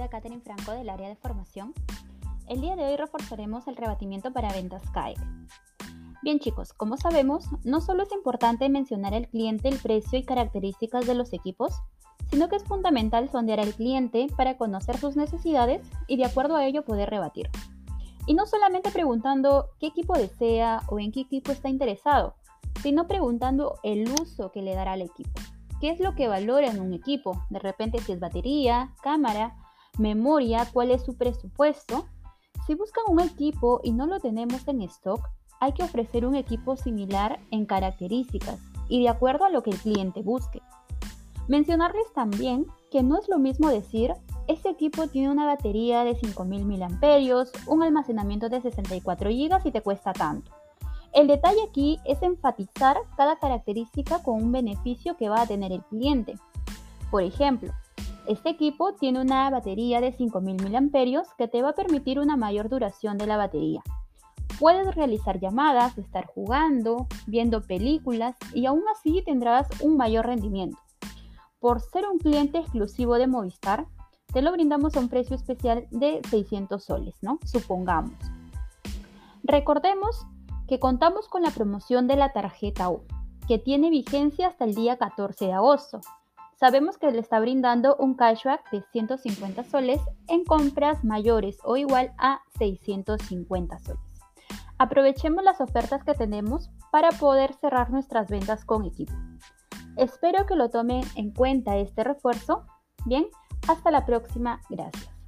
saluda Katherine Franco del área de formación. El día de hoy reforzaremos el rebatimiento para ventas CAE. Bien chicos, como sabemos, no solo es importante mencionar al cliente el precio y características de los equipos, sino que es fundamental sondear al cliente para conocer sus necesidades y de acuerdo a ello poder rebatir. Y no solamente preguntando qué equipo desea o en qué equipo está interesado, sino preguntando el uso que le dará al equipo. ¿Qué es lo que valora en un equipo? De repente, si es batería, cámara, memoria, ¿cuál es su presupuesto? Si buscan un equipo y no lo tenemos en stock, hay que ofrecer un equipo similar en características y de acuerdo a lo que el cliente busque. Mencionarles también que no es lo mismo decir, este equipo tiene una batería de 5000 mAh, un almacenamiento de 64 GB y te cuesta tanto. El detalle aquí es enfatizar cada característica con un beneficio que va a tener el cliente. Por ejemplo, este equipo tiene una batería de 5000 mAh que te va a permitir una mayor duración de la batería. Puedes realizar llamadas, estar jugando, viendo películas y aún así tendrás un mayor rendimiento. Por ser un cliente exclusivo de Movistar, te lo brindamos a un precio especial de 600 soles, ¿no? Supongamos. Recordemos que contamos con la promoción de la tarjeta U, que tiene vigencia hasta el día 14 de agosto. Sabemos que le está brindando un cashback de 150 soles en compras mayores o igual a 650 soles. Aprovechemos las ofertas que tenemos para poder cerrar nuestras ventas con equipo. Espero que lo tomen en cuenta este refuerzo. Bien, hasta la próxima. Gracias.